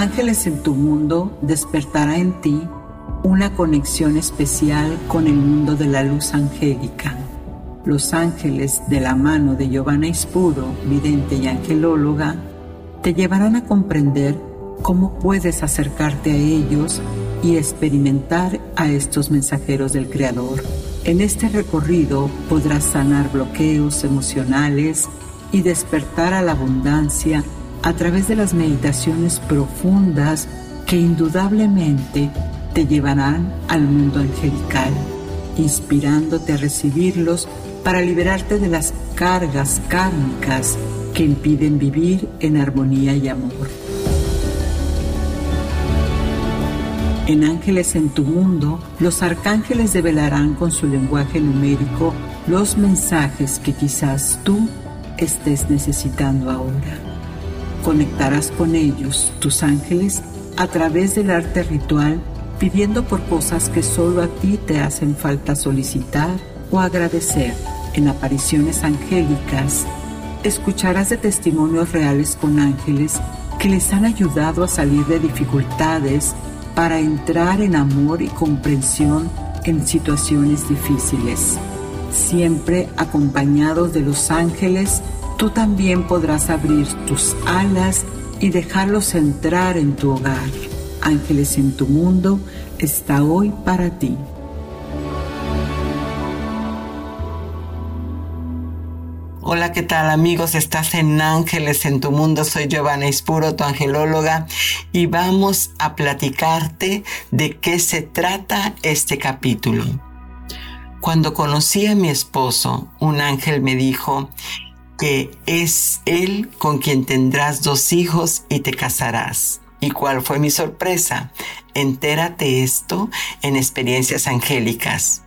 Ángeles en tu Mundo despertará en ti una conexión especial con el mundo de la luz angélica. Los ángeles, de la mano de Giovanna Ispudo, vidente y angelóloga, te llevarán a comprender cómo puedes acercarte a ellos y experimentar a estos mensajeros del Creador. En este recorrido podrás sanar bloqueos emocionales y despertar a la abundancia a través de las meditaciones profundas que indudablemente te llevarán al mundo angelical, inspirándote a recibirlos para liberarte de las cargas kármicas que impiden vivir en armonía y amor. En Ángeles en tu Mundo, los arcángeles develarán con su lenguaje numérico los mensajes que quizás tú estés necesitando ahora. Conectarás con ellos, tus ángeles, a través del arte ritual, pidiendo por cosas que solo a ti te hacen falta solicitar o agradecer. En Apariciones Angélicas, escucharás de testimonios reales con ángeles que les han ayudado a salir de dificultades para entrar en amor y comprensión en situaciones difíciles. Siempre acompañados de los ángeles, tú también podrás abrir tus alas y dejarlos entrar en tu hogar. Ángeles en tu Mundo está hoy para ti. Hola, ¿qué tal, amigos? Estás en Ángeles en tu Mundo. Soy Giovanna Ispudo, tu angelóloga, y vamos a platicarte de qué se trata este capítulo. Cuando conocí a mi esposo, un ángel me dijo que es él con quien tendrás 2 hijos y te casarás. ¿Y cuál fue mi sorpresa? Entérate esto en Experiencias Angélicas.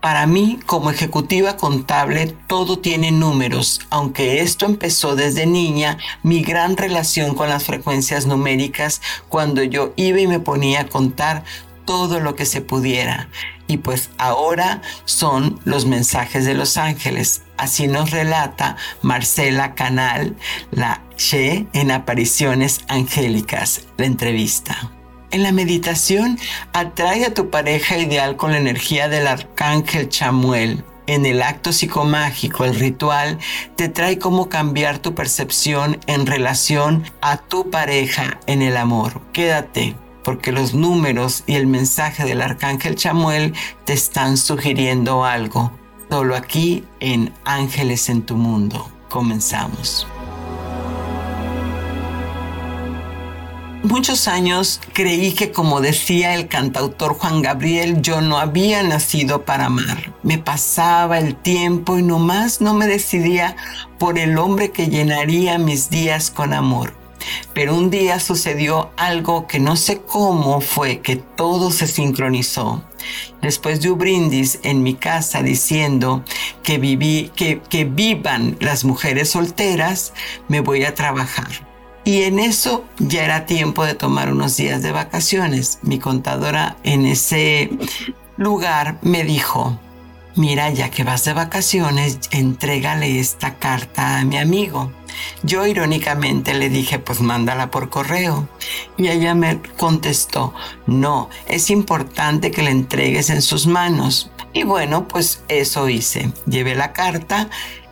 Para mí, como ejecutiva contable, todo tiene números. Aunque esto empezó desde niña, mi gran relación con las frecuencias numéricas, cuando yo iba y me ponía a contar todo lo que se pudiera. Y pues ahora son los mensajes de los ángeles. Así nos relata Marcela Cañal, la Che, en Apariciones Angélicas, la entrevista. En la meditación, atrae a tu pareja ideal con la energía del Arcángel Chamuel. En el acto psicomágico, el ritual, te trae cómo cambiar tu percepción en relación a tu pareja en el amor. Quédate, porque los números y el mensaje del Arcángel Chamuel te están sugiriendo algo. Solo aquí en Ángeles en tu Mundo. Comenzamos. Muchos años creí que, como decía el cantautor Juan Gabriel, yo no había nacido para amar. Me pasaba el tiempo y nomás no me decidía por el hombre que llenaría mis días con amor. Pero un día sucedió algo que no sé cómo fue, que todo se sincronizó. Después de un brindis en mi casa diciendo que vivan las mujeres solteras, me voy a trabajar. Y en eso ya era tiempo de tomar unos días de vacaciones. Mi contadora en ese lugar me dijo: mira, ya que vas de vacaciones, entrégale esta carta a mi amigo. Yo irónicamente le dije: pues mándala por correo. Y ella me contestó: no, es importante que la entregues en sus manos. Y bueno, pues eso hice. Llevé la carta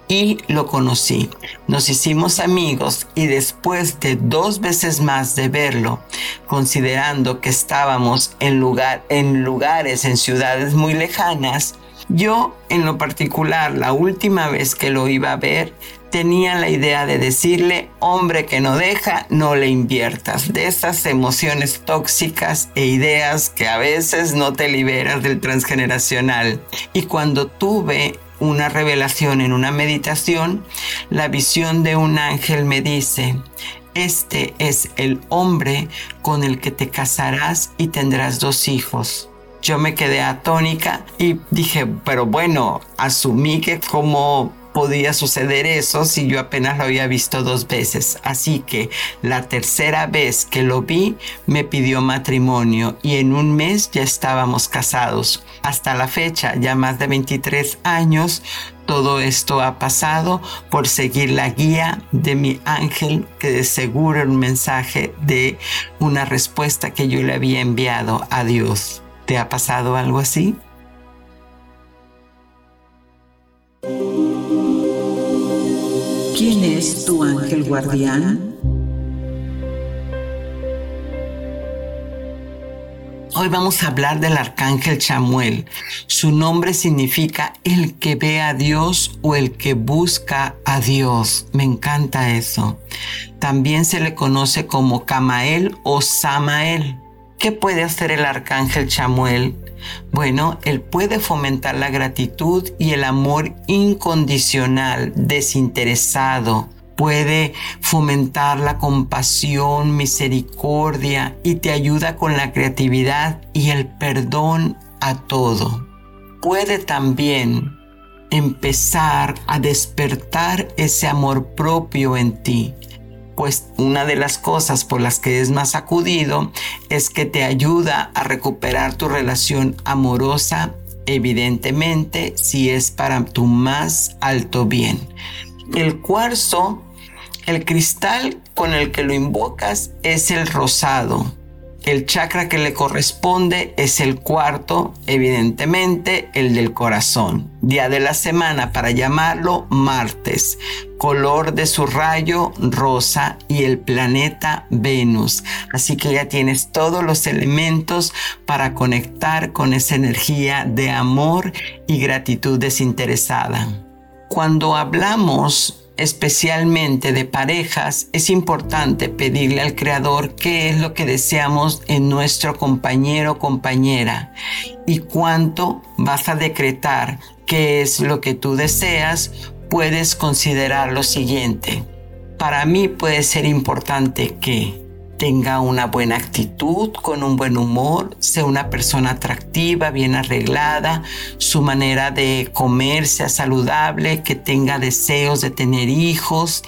y lo conocí. Nos hicimos amigos y después de 2 veces más de verlo, considerando que estábamos en lugares, en ciudades muy lejanas, yo en lo particular, la última vez que lo iba a ver, tenía la idea de decirle: hombre que no deja, no le inviertas. De esas emociones tóxicas e ideas que a veces no te liberas del transgeneracional. Y cuando tuve una revelación en una meditación, la visión de un ángel me dice: este es el hombre con el que te casarás y tendrás 2 hijos. Yo me quedé atónica y dije: pero bueno, asumí que como podía suceder eso si yo apenas lo había visto 2 veces. Así que la 3ª vez que lo vi me pidió matrimonio y en un mes ya estábamos casados. Hasta la fecha, ya más de 23 años, todo esto ha pasado por seguir la guía de mi ángel, que de seguro era un mensaje de una respuesta que yo le había enviado a Dios. ¿Te ha pasado algo así? ¿Quién es tu ángel guardián? Hoy vamos a hablar del Arcángel Chamuel. Su nombre significa el que ve a Dios o el que busca a Dios. Me encanta eso. También se le conoce como Camael o Samael. ¿Qué puede hacer el Arcángel Chamuel? Bueno, él puede fomentar la gratitud y el amor incondicional, desinteresado. Puede fomentar la compasión, misericordia y te ayuda con la creatividad y el perdón a todo. Puede también empezar a despertar ese amor propio en ti, pues una de las cosas por las que es más acudido es que te ayuda a recuperar tu relación amorosa, evidentemente, si es para tu más alto bien. El cuarzo, el cristal con el que lo invocas, es el rosado. El chakra que le corresponde es el 4º, evidentemente el del corazón. Día de la semana para llamarlo martes. Color de su rayo rosa y el planeta Venus. Así que ya tienes todos los elementos para conectar con esa energía de amor y gratitud desinteresada. Cuando hablamos especialmente de parejas, es importante pedirle al Creador qué es lo que deseamos en nuestro compañero o compañera y cuánto vas a decretar qué es lo que tú deseas. Puedes considerar lo siguiente: para mí puede ser importante que tenga una buena actitud, con un buen humor, sea una persona atractiva, bien arreglada, su manera de comer sea saludable, que tenga deseos de tener hijos,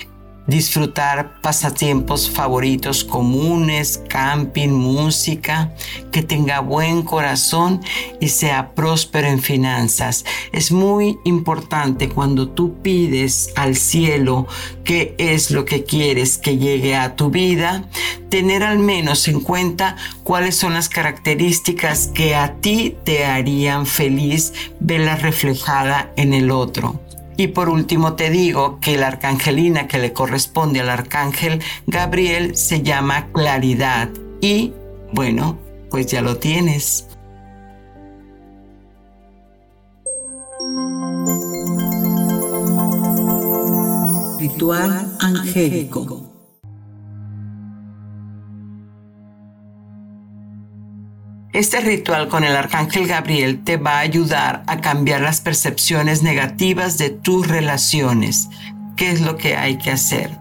disfrutar pasatiempos favoritos comunes, camping, música, que tenga buen corazón y sea próspero en finanzas. Es muy importante cuando tú pides al cielo qué es lo que quieres que llegue a tu vida, tener al menos en cuenta cuáles son las características que a ti te harían feliz, verlas reflejadas en el otro. Y por último te digo que la arcangelina que le corresponde al arcángel Gabriel se llama Claridad. Y bueno, pues ya lo tienes. Ritual angélico. Este ritual con el Arcángel Gabriel te va a ayudar a cambiar las percepciones negativas de tus relaciones. ¿Qué es lo que hay que hacer?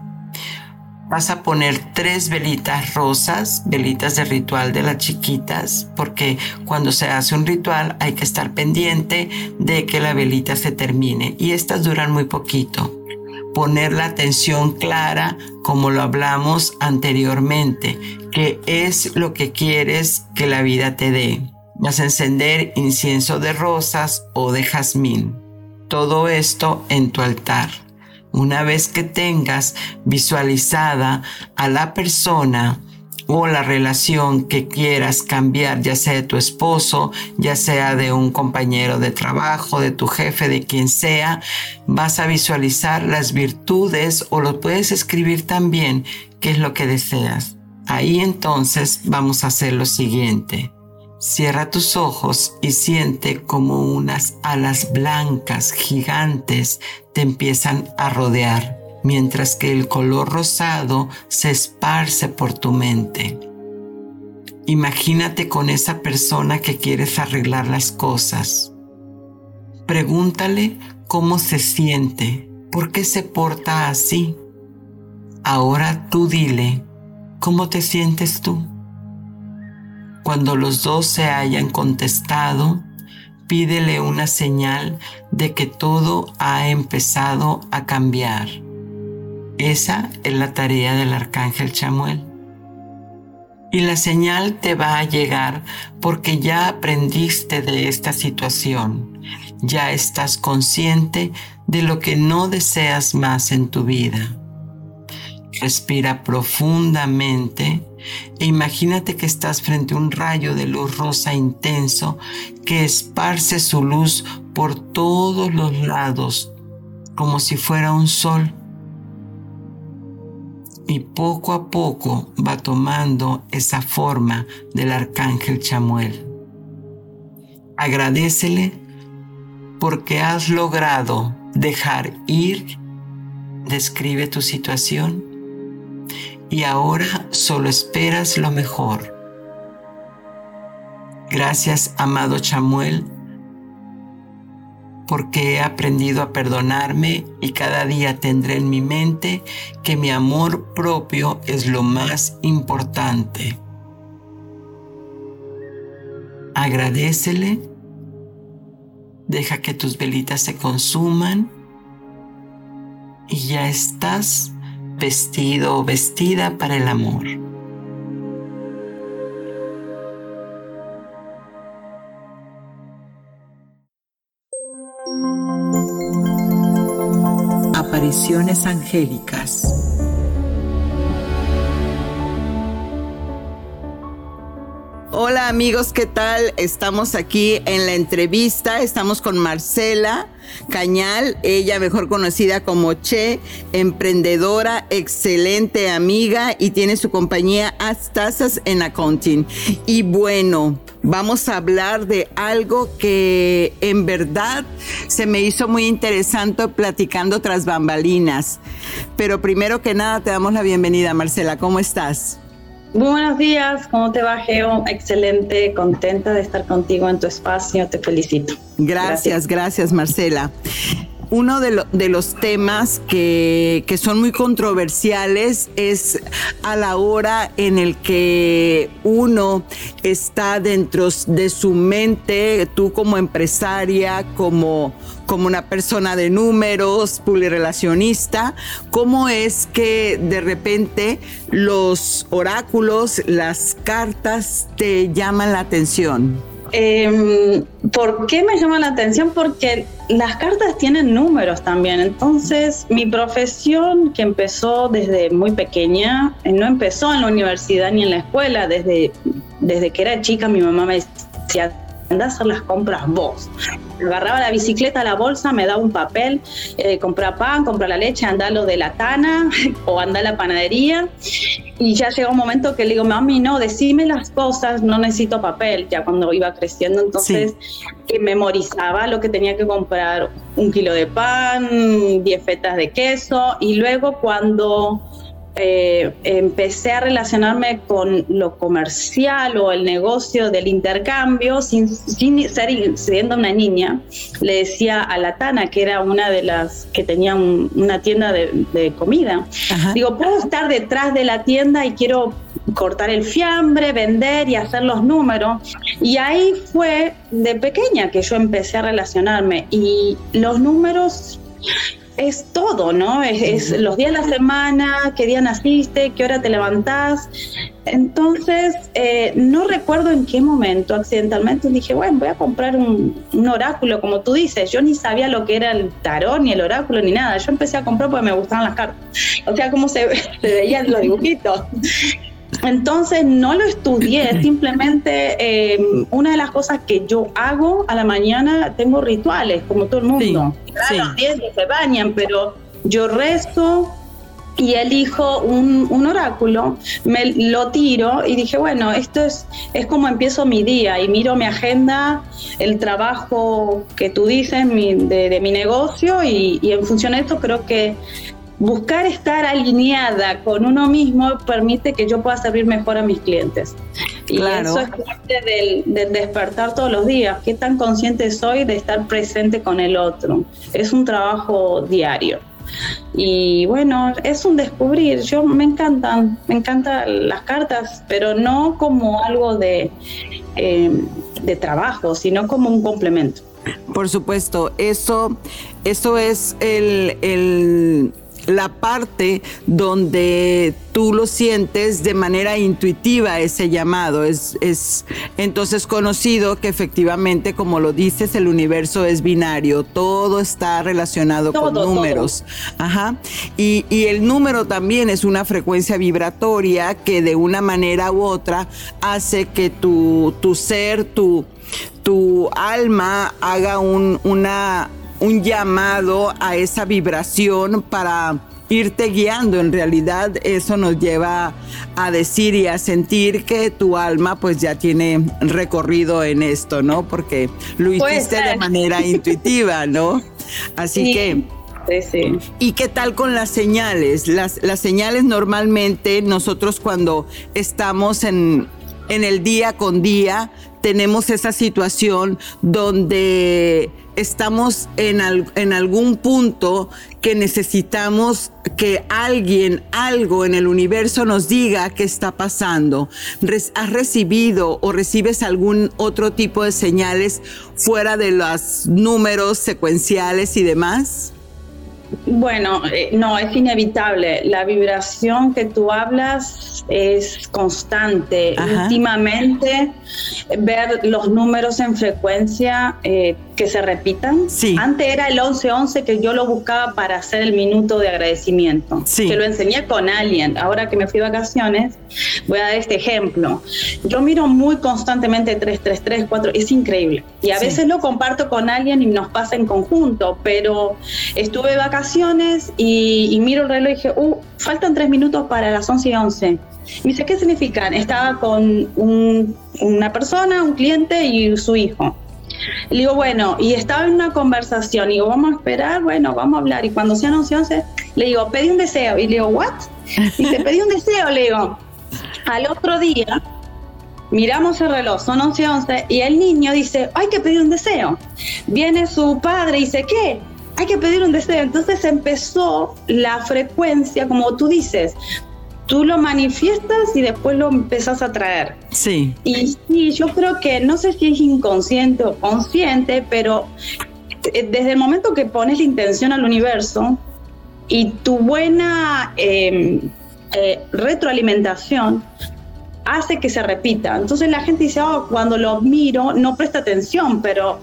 Vas a poner 3 velitas rosas, velitas de ritual de las chiquitas, porque cuando se hace un ritual hay que estar pendiente de que la velita se termine y estas duran muy poquito. Poner la atención clara, como lo hablamos anteriormente, que es lo que quieres que la vida te dé. Vas a encender incienso de rosas o de jazmín. Todo esto en tu altar. Una vez que tengas visualizada a la persona o la relación que quieras cambiar, ya sea de tu esposo, ya sea de un compañero de trabajo, de tu jefe, de quien sea, vas a visualizar las virtudes o lo puedes escribir también, qué es lo que deseas. Ahí entonces vamos a hacer lo siguiente. Cierra tus ojos y siente como unas alas blancas gigantes te empiezan a rodear, mientras que el color rosado se esparce por tu mente. Imagínate con esa persona que quieres arreglar las cosas. Pregúntale cómo se siente, por qué se porta así. Ahora tú dile, ¿cómo te sientes tú? Cuando los dos se hayan contestado, pídele una señal de que todo ha empezado a cambiar. Esa es la tarea del Arcángel Chamuel. Y la señal te va a llegar porque ya aprendiste de esta situación. Ya estás consciente de lo que no deseas más en tu vida. Respira profundamente e imagínate que estás frente a un rayo de luz rosa intenso que esparce su luz por todos los lados, como si fuera un sol. Y poco a poco va tomando esa forma del Arcángel Chamuel. Agradécele porque has logrado dejar ir. Describe tu situación y ahora solo esperas lo mejor. Gracias, amado Chamuel, porque he aprendido a perdonarme y cada día tendré en mi mente que mi amor propio es lo más importante. Agradécele, deja que tus velitas se consuman y ya estás vestido o vestida para el amor. Apariciones angélicas. Hola amigos, ¿qué tal? Estamos aquí en la entrevista, estamos con Marcela Cañal, ella mejor conocida como Che, emprendedora, excelente amiga y tiene su compañía Aztazas en Accounting. Y bueno, vamos a hablar de algo que en verdad se me hizo muy interesante platicando tras bambalinas. Pero primero que nada te damos la bienvenida, Marcela, ¿cómo estás? Muy buenos días, ¿cómo te va, Geo? Excelente, contenta de estar contigo en tu espacio, te felicito. Gracias Marcela. Uno de los temas que son muy controversiales es a la hora en el que uno está dentro de su mente, tú como empresaria, como una persona de números, publirelacionista, cómo es que de repente los oráculos, las cartas te llaman la atención. ¿Por qué me llama la atención? Porque las cartas tienen números también. Entonces, mi profesión, que empezó desde muy pequeña, no empezó en la universidad ni en la escuela. Desde que era chica, mi mamá me decía, andá a hacer las compras vos. Agarraba la bicicleta, la bolsa, me daba un papel, compra pan, compra la leche, andá lo de la tana o andá a la panadería. Y ya llegó un momento que le digo, mami, no, decime las cosas, no necesito papel. Ya cuando iba creciendo, entonces sí, memorizaba lo que tenía que comprar, 1 kilo de pan, 10 fetas de queso. Y luego cuando empecé a relacionarme con lo comercial o el negocio del intercambio, siendo una niña, le decía a la Tana, que era una de las que tenía una tienda de comida. Ajá. Digo, puedo estar detrás de la tienda y quiero cortar el fiambre, vender y hacer los números. Y ahí fue de pequeña que yo empecé a relacionarme, y los números es todo, ¿no? Es los días de la semana, qué día naciste, qué hora te levantás. Entonces, no recuerdo en qué momento accidentalmente dije, bueno, voy a comprar un oráculo, como tú dices. Yo ni sabía lo que era el tarot, ni el oráculo, ni nada. Yo empecé a comprar porque me gustaban las cartas. O sea, cómo se veían los dibujitos. Entonces no lo estudié, simplemente una de las cosas que yo hago a la mañana, tengo rituales, como todo el mundo. Sí, claro, sí. Los 10 se bañan, pero yo rezo y elijo un oráculo, me lo tiro y dije, bueno, esto es como empiezo mi día, y miro mi agenda, el trabajo que tú dices de mi negocio, y en función de esto creo que buscar estar alineada con uno mismo permite que yo pueda servir mejor a mis clientes. Claro. Y eso es parte del despertar todos los días. ¿Qué tan consciente soy de estar presente con el otro? Es un trabajo diario. Y bueno, es un descubrir. Yo me encantan las cartas, pero no como algo de trabajo, sino como un complemento. Por supuesto, eso es la parte donde tú lo sientes de manera intuitiva, ese llamado. Es entonces conocido que efectivamente, como lo dices, el universo es binario, todo está relacionado con números. Todo. Ajá. Y el número también es una frecuencia vibratoria que de una manera u otra hace que tu ser, tu alma haga un llamado a esa vibración para irte guiando. En realidad eso nos lleva a decir y a sentir que tu alma pues ya tiene recorrido en esto, ¿no? Porque lo hiciste de manera intuitiva, ¿no? Así que... Sí. ¿Y qué tal con las señales? Las señales normalmente nosotros cuando estamos en el día con día tenemos esa situación donde... estamos en algún punto que necesitamos que alguien, algo en el universo nos diga qué está pasando. ¿Has recibido o recibes algún otro tipo de señales fuera de los números secuenciales y demás? Bueno, no, es inevitable. La vibración que tú hablas es constante. Ajá. Últimamente, ver los números en frecuencia que se repitan. Sí. Antes era el 1111 que yo lo buscaba para hacer el minuto de agradecimiento. Sí. Que lo enseñé con alguien. Ahora que me fui de vacaciones, voy a dar este ejemplo. Yo miro muy constantemente 333, 4, es increíble. Y a veces lo comparto con alguien y nos pasa en conjunto, pero estuve de vacaciones y miro el reloj y dije, faltan 3 minutos para las 11:11. Me dice, ¿qué significan? Estaba con una persona, un cliente y su hijo. Le digo, bueno, y estaba en una conversación. Y digo, vamos a esperar, bueno, vamos a hablar. Y cuando sean 11:11, le digo, pedí un deseo. Y le digo, ¿what? Y dice, pedí un deseo, le digo. Al otro día, miramos el reloj, son 11:11, y el niño dice, hay que pedir un deseo. Viene su padre y dice, ¿qué? Hay que pedir un deseo. Entonces empezó la frecuencia, como tú dices, tú lo manifiestas y después lo empezás a traer. Sí. Y yo creo que, no sé si es inconsciente o consciente, pero desde el momento que pones la intención al universo y tu buena retroalimentación hace que se repita. Entonces la gente dice, cuando lo miro no presta atención, pero...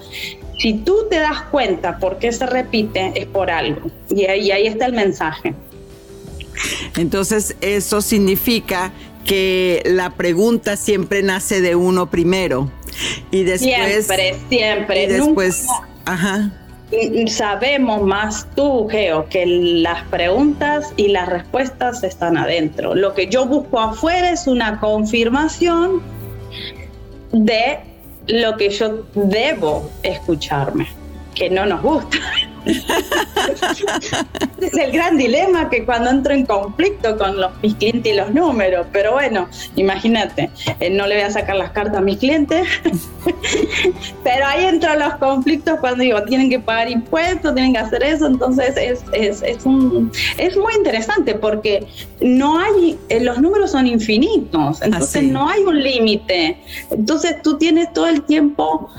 si tú te das cuenta por qué se repite, es por algo. Y ahí está el mensaje. Entonces, eso significa que la pregunta siempre nace de uno primero. Y después... Siempre. Y después... Nunca, ajá. Sabemos más tú, Geo, que las preguntas y las respuestas están adentro. Lo que yo busco afuera es una confirmación de... lo que yo debo escucharme, que no nos gusta. Es el gran dilema que cuando entro en conflicto con mis clientes y los números, pero bueno, imagínate, no le voy a sacar las cartas a mis clientes, pero ahí entran los conflictos cuando digo, tienen que pagar impuestos, tienen que hacer eso, entonces es muy interesante porque no hay, los números son infinitos, entonces no hay un límite, entonces tú tienes todo el tiempo,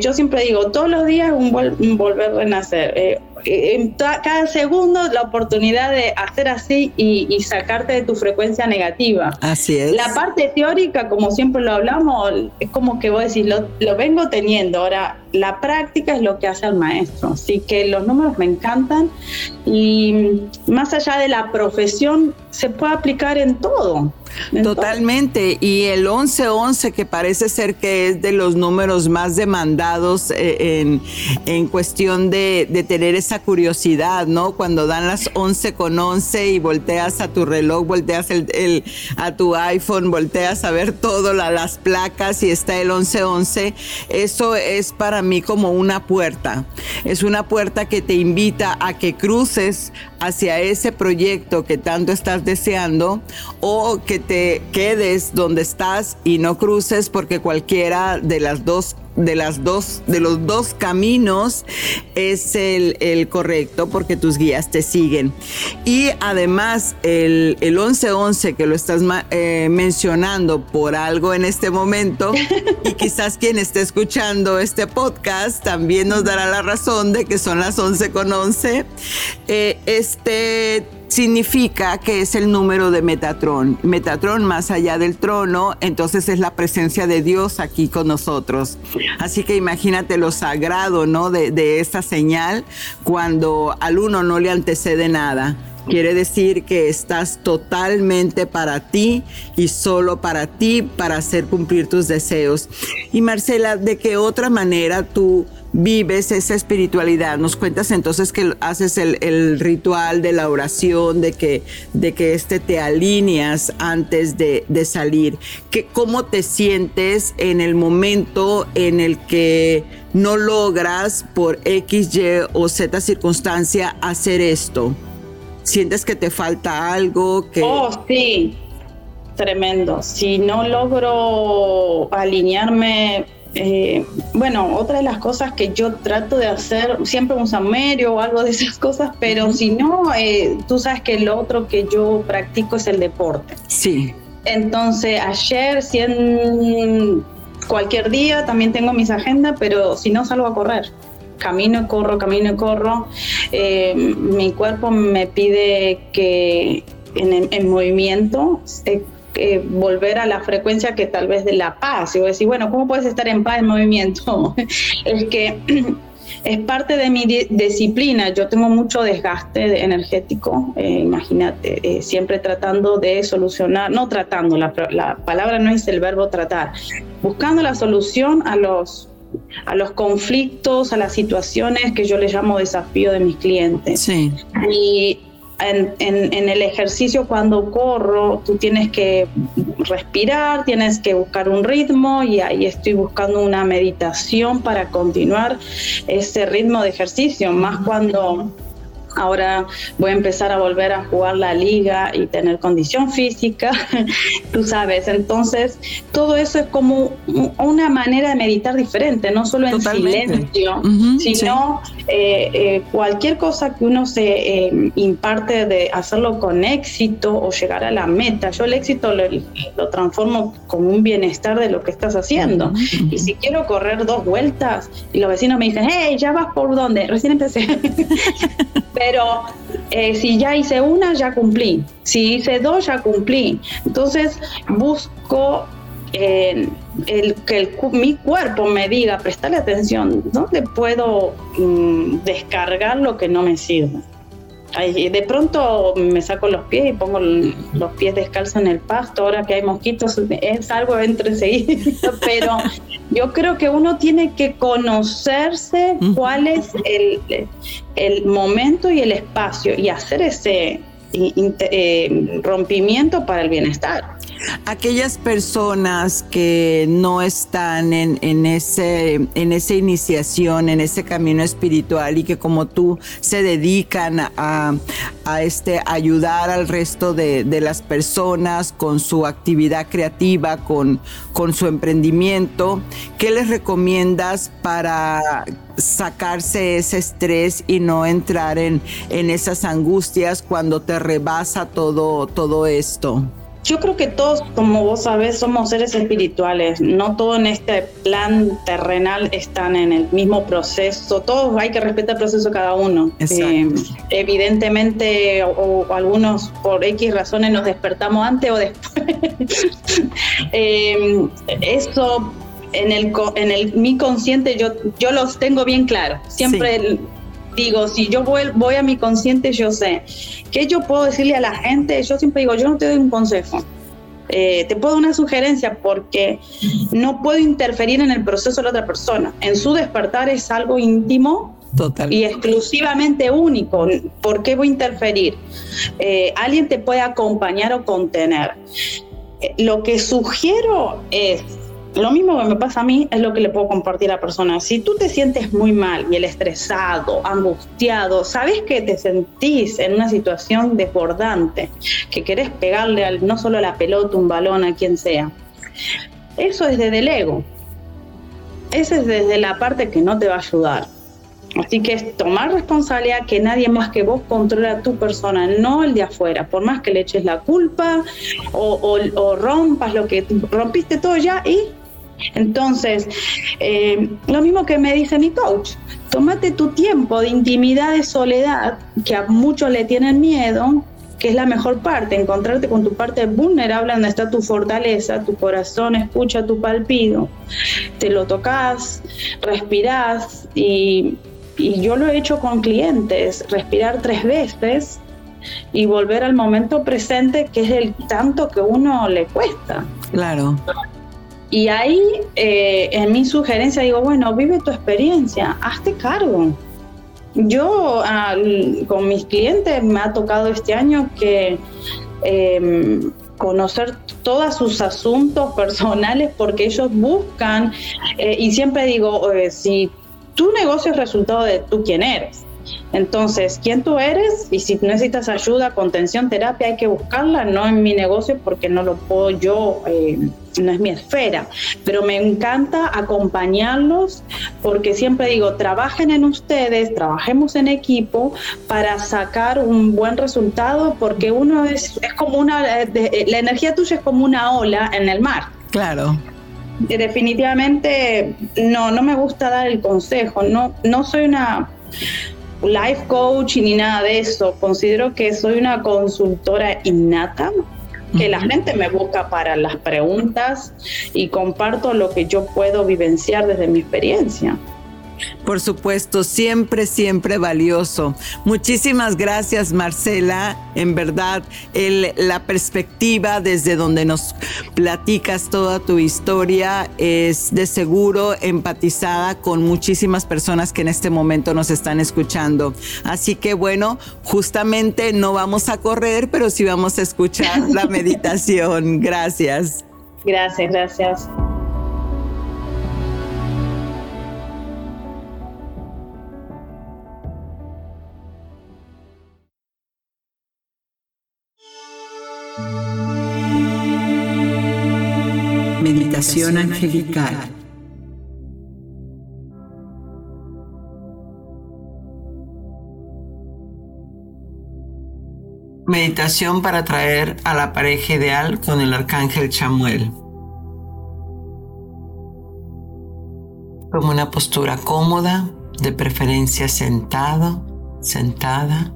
yo siempre digo, todos los días un volver a renacer, cada segundo la oportunidad de hacer así y sacarte de tu frecuencia negativa. Así es. La parte teórica, como siempre lo hablamos, es como que vos decís, lo vengo teniendo. Ahora, la práctica es lo que hace el maestro. Así que los números me encantan y más allá de la profesión, se puede aplicar en todo. Totalmente, y el 1111 que parece ser que es de los números más demandados en cuestión de tener esa curiosidad, ¿no? Cuando dan las 11:11 y volteas a tu reloj, volteas a tu iPhone, volteas a ver todo, las placas y está el 11:11, eso es para mí como una puerta, es una puerta que te invita a que cruces hacia ese proyecto que tanto estás deseando o que te quedes donde estás y no cruces porque cualquiera de las dos de los dos caminos es el correcto, porque tus guías te siguen. Y además el 1111 que lo estás mencionando por algo en este momento, y quizás quien esté escuchando este podcast también nos dará la razón de que son las 11:11, significa que es el número de Metatrón. Metatrón, más allá del trono, entonces es la presencia de Dios aquí con nosotros. Así que imagínate lo sagrado, ¿no?, de esta señal, cuando al uno no le antecede nada. Quiere decir que estás totalmente para ti y solo para ti, para hacer cumplir tus deseos. Y Marcela, ¿de qué otra manera tú vives esa espiritualidad? Nos cuentas entonces que haces el ritual de la oración, de que te alineas antes de salir. ¿Cómo te sientes en el momento en el que no logras por X, Y o Z circunstancia hacer esto? ¿Sientes que te falta algo? Oh, sí, tremendo. Si no logro alinearme, otra de las cosas que yo trato de hacer, siempre un samerio o algo de esas cosas, pero si no, tú sabes que lo otro que yo practico es el deporte. Sí. Entonces, ayer, cualquier día, también tengo mis agendas, pero si no, salgo a correr. Camino y corro. Mi cuerpo me pide que en movimiento volver a la frecuencia que tal vez de la paz. Y voy a decir, bueno, ¿cómo puedes estar en paz en movimiento? Es que es parte de mi disciplina. Yo tengo mucho desgaste energético, imagínate, siempre tratando de solucionar, no tratando, la palabra no es el verbo tratar, buscando la solución a los conflictos, a las situaciones que yo les llamo desafío de mis clientes. Sí. Y en el ejercicio, cuando corro, tú tienes que respirar, tienes que buscar un ritmo, y ahí estoy buscando una meditación para continuar ese ritmo de ejercicio, más cuando ahora voy a empezar a volver a jugar la liga y tener condición física, tú sabes. Entonces, todo eso es como una manera de meditar diferente, no solo en totalmente silencio, sino sí. Cualquier cosa que uno se imparte de hacerlo con éxito o llegar a la meta. Yo el éxito lo transformo como un bienestar de lo que estás haciendo. Y si quiero correr 2 vueltas y los vecinos me dicen, hey, ¿ya vas por dónde? Recién empecé. Pero si ya hice 1, ya cumplí. Si hice 2, ya cumplí. Entonces busco mi cuerpo me diga, prestarle atención, ¿dónde puedo descargar lo que no me sirve? De pronto me saco los pies y pongo los pies descalzos en el pasto, ahora que hay mosquitos, es algo entre seguido, pero yo creo que uno tiene que conocerse cuál es el momento y el espacio, y hacer ese rompimiento para el bienestar. Aquellas personas que no están en esa iniciación, en ese camino espiritual, y que como tú se dedican a ayudar al resto de las personas con su actividad creativa, con su emprendimiento, ¿qué les recomiendas para sacarse ese estrés y no entrar en esas angustias cuando te rebasa todo esto? Yo creo que todos, como vos sabés, somos seres espirituales. No todos en este plan terrenal están en el mismo proceso. Todos hay que respetar el proceso de cada uno. Evidentemente, o algunos por X razones nos despertamos antes o después. Eso en el mi consciente yo los tengo bien claro. Siempre digo, si yo voy a mi consciente, yo sé. ¿Qué yo puedo decirle a la gente? Yo siempre digo, yo no te doy un consejo. Te puedo dar una sugerencia, porque no puedo interferir en el proceso de la otra persona. En su despertar es algo íntimo. Total. Y exclusivamente único. ¿Por qué voy a interferir? Alguien te puede acompañar o contener. Lo que sugiero es lo mismo que me pasa a mí, es lo que le puedo compartir a la persona. Si tú te sientes muy mal y el estresado, angustiado, sabes que te sentís en una situación desbordante, que querés pegarle no solo a la pelota, un balón, a quien sea. Eso es desde el ego. Ese es desde la parte que no te va a ayudar. Así que es tomar responsabilidad, que nadie más que vos controla tu persona, no el de afuera. Por más que le eches la culpa o rompas lo que rompiste todo ya y... Entonces, lo mismo que me dice mi coach, tómate tu tiempo de intimidad, de soledad, que a muchos le tienen miedo, que es la mejor parte, encontrarte con tu parte vulnerable, donde está tu fortaleza, tu corazón escucha tu palpido, te lo tocas, respirás, y yo lo he hecho con clientes, respirar 3 veces y volver al momento presente, que es el tanto que uno le cuesta. Claro. Y ahí, en mi sugerencia, digo, bueno, vive tu experiencia, hazte cargo. Yo, con mis clientes, me ha tocado este año que conocer todos sus asuntos personales, porque ellos buscan, y siempre digo, si tu negocio es resultado de tú quién eres. Entonces, ¿quién tú eres? Y si necesitas ayuda, contención, terapia, hay que buscarla, no en mi negocio, porque no lo puedo yo, no es mi esfera, pero me encanta acompañarlos, porque siempre digo, trabajen en ustedes, trabajemos en equipo para sacar un buen resultado, porque uno es como la energía tuya es como una ola en el mar. Claro. Definitivamente no me gusta dar el consejo, no soy una life coach ni nada de eso. Considero que soy una consultora innata, que la gente me busca para las preguntas y comparto lo que yo puedo vivenciar desde mi experiencia. Por supuesto, siempre, siempre valioso. Muchísimas gracias, Marcela. En verdad, la perspectiva desde donde nos platicas toda tu historia es de seguro empatizada con muchísimas personas que en este momento nos están escuchando. Así que bueno, justamente no vamos a correr, pero sí vamos a escuchar la meditación. Gracias. Gracias, gracias. Meditación angelical. Meditación para atraer a la pareja ideal con el Arcángel Chamuel. Toma una postura cómoda, de preferencia sentado, sentada,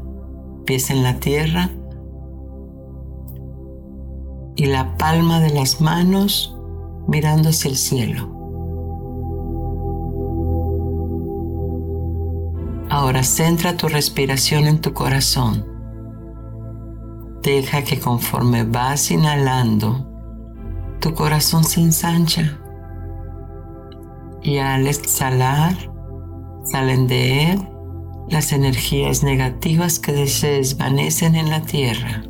pies en la tierra y la palma de las manos mirando hacia el cielo. Ahora centra tu respiración en tu corazón. Deja que conforme vas inhalando, tu corazón se ensancha. Y al exhalar, salen de él las energías negativas que se desvanecen en la tierra.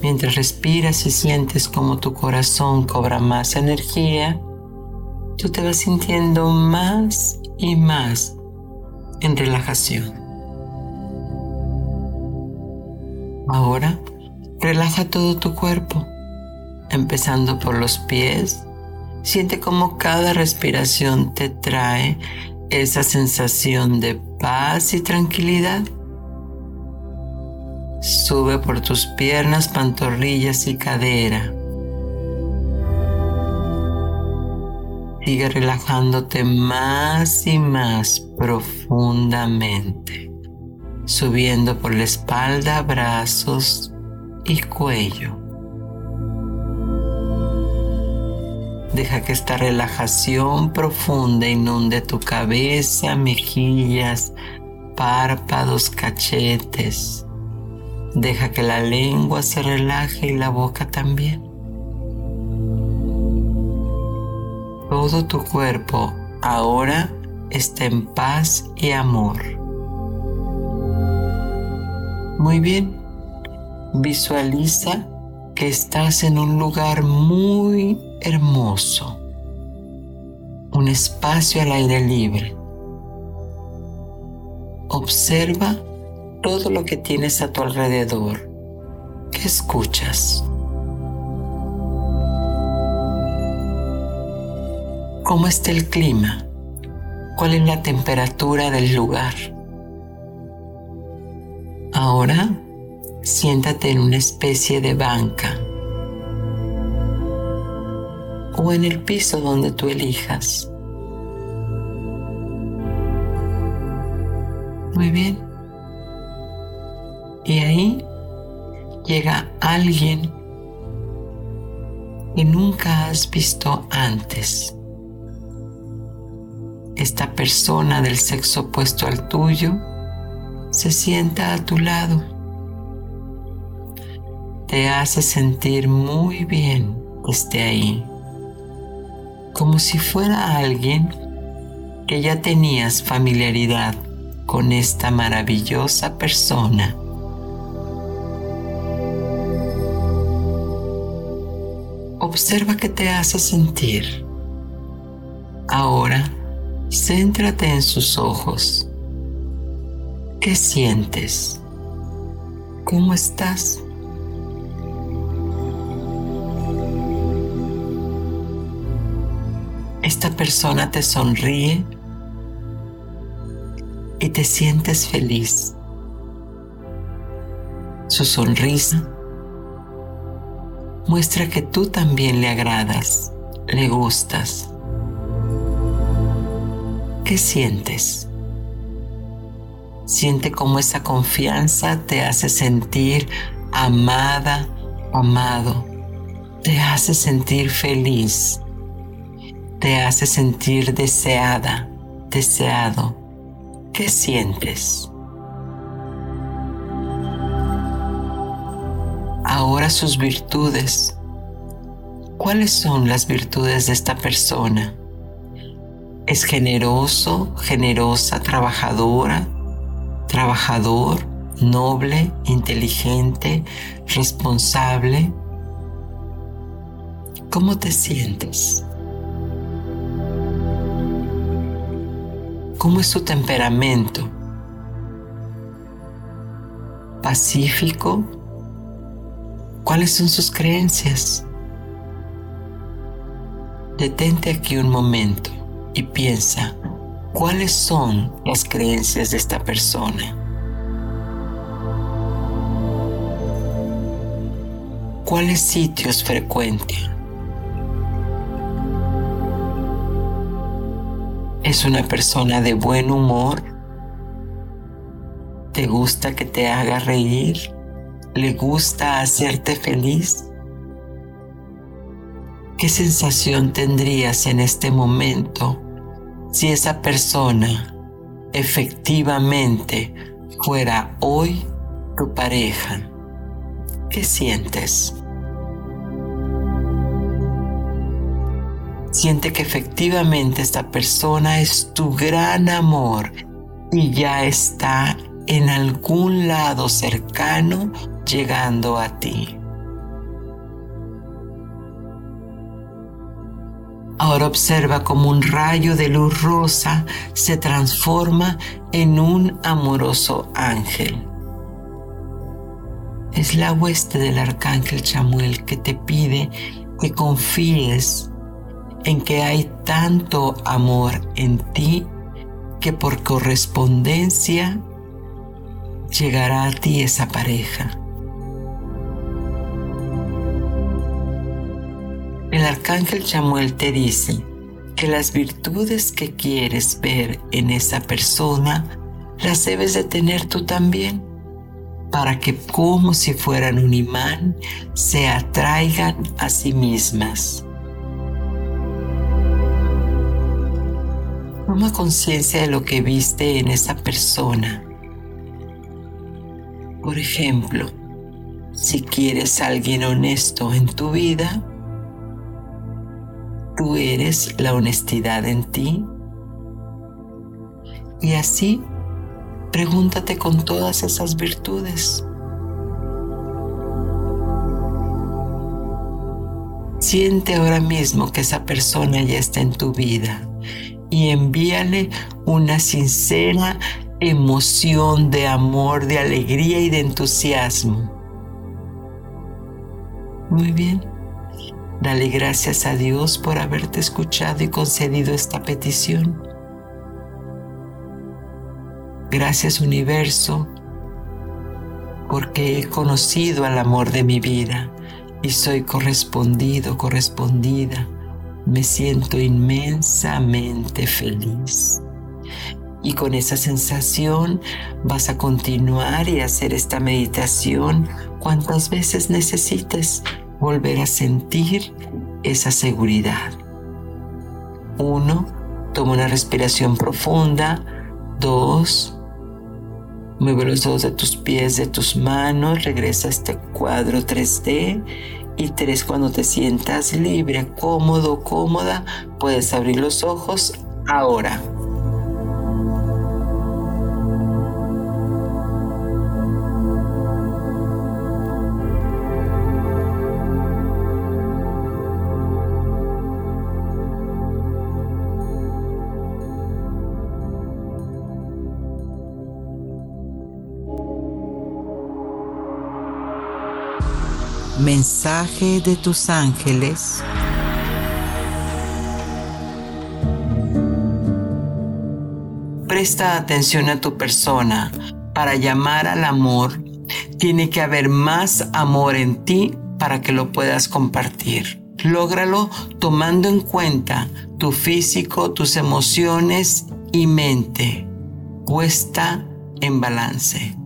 Mientras respiras y sientes como tu corazón cobra más energía, tú te vas sintiendo más y más en relajación. Ahora, relaja todo tu cuerpo, empezando por los pies. Siente como cada respiración te trae esa sensación de paz y tranquilidad. Sube por tus piernas, pantorrillas y cadera. Sigue relajándote más y más profundamente, subiendo por la espalda, brazos y cuello. Deja que esta relajación profunda inunde tu cabeza, mejillas, párpados, cachetes. Deja que la lengua se relaje y la boca también. Todo tu cuerpo ahora está en paz y amor. Muy bien. Visualiza que estás en un lugar muy hermoso. Un espacio al aire libre. Observa todo lo que tienes a tu alrededor. ¿Qué escuchas? ¿Cómo está el clima? ¿Cuál es la temperatura del lugar? Ahora, siéntate en una especie de banca o en el piso donde tú elijas. Muy bien. Y ahí llega alguien que nunca has visto antes. Esta persona del sexo opuesto al tuyo se sienta a tu lado. Te hace sentir muy bien que esté ahí, como si fuera alguien que ya tenías familiaridad con esta maravillosa persona. Observa qué te hace sentir. Ahora, céntrate en sus ojos. ¿Qué sientes? ¿Cómo estás? Esta persona te sonríe y te sientes feliz. Su sonrisa muestra que tú también le agradas, le gustas. ¿Qué sientes? Siente cómo esa confianza te hace sentir amada, amado. Te hace sentir feliz. Te hace sentir deseada, deseado. ¿Qué sientes? Ahora sus virtudes. ¿Cuáles son las virtudes de esta persona? ¿Es generoso, generosa, trabajadora, trabajador, noble, inteligente, responsable? ¿Cómo te sientes? ¿Cómo es su temperamento? ¿Pacífico? ¿Cuáles son sus creencias? Detente aquí un momento y piensa, ¿cuáles son las creencias de esta persona? ¿Cuáles sitios frecuenta? ¿Es una persona de buen humor? ¿Te gusta que te haga reír? ¿Le gusta hacerte feliz? ¿Qué sensación tendrías en este momento si esa persona efectivamente fuera hoy tu pareja? ¿Qué sientes? Siente que efectivamente esta persona es tu gran amor y ya está en algún lado cercano llegando a ti. Ahora observa cómo un rayo de luz rosa se transforma en un amoroso ángel. Es la hueste del Arcángel Chamuel que te pide que confíes en que hay tanto amor en ti que por correspondencia llegará a ti esa pareja. El Arcángel Chamuel te dice que las virtudes que quieres ver en esa persona las debes de tener tú también, para que como si fueran un imán se atraigan a sí mismas. Toma conciencia de lo que viste en esa persona. Por ejemplo, si quieres a alguien honesto en tu vida, tú eres la honestidad en ti. Y así, pregúntate con todas esas virtudes. Siente ahora mismo que esa persona ya está en tu vida y envíale una sincera emoción de amor, de alegría y de entusiasmo. Muy bien. Dale gracias a Dios por haberte escuchado y concedido esta petición. Gracias, universo, porque he conocido al amor de mi vida y soy correspondido, correspondida. Me siento inmensamente feliz. Y con esa sensación vas a continuar y hacer esta meditación cuantas veces necesites, volver a sentir esa seguridad. 1. Toma una respiración profunda. 2. Mueve los dedos de tus pies, de tus manos. Regresa a este cuadro 3D. Y 3. Cuando te sientas libre, cómodo, cómoda, puedes abrir los ojos ahora. Mensaje de tus ángeles. Presta atención a tu persona. Para llamar al amor, tiene que haber más amor en ti para que lo puedas compartir. Lógralo tomando en cuenta tu físico, tus emociones y mente. Puesta en balance.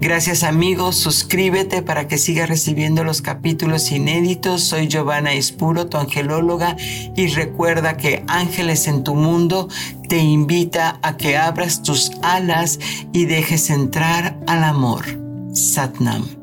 Gracias amigos, suscríbete para que sigas recibiendo los capítulos inéditos. Soy Giovanna Ispudo, tu angelóloga, y recuerda que Ángeles en tu Mundo te invita a que abras tus alas y dejes entrar al amor. Satnam.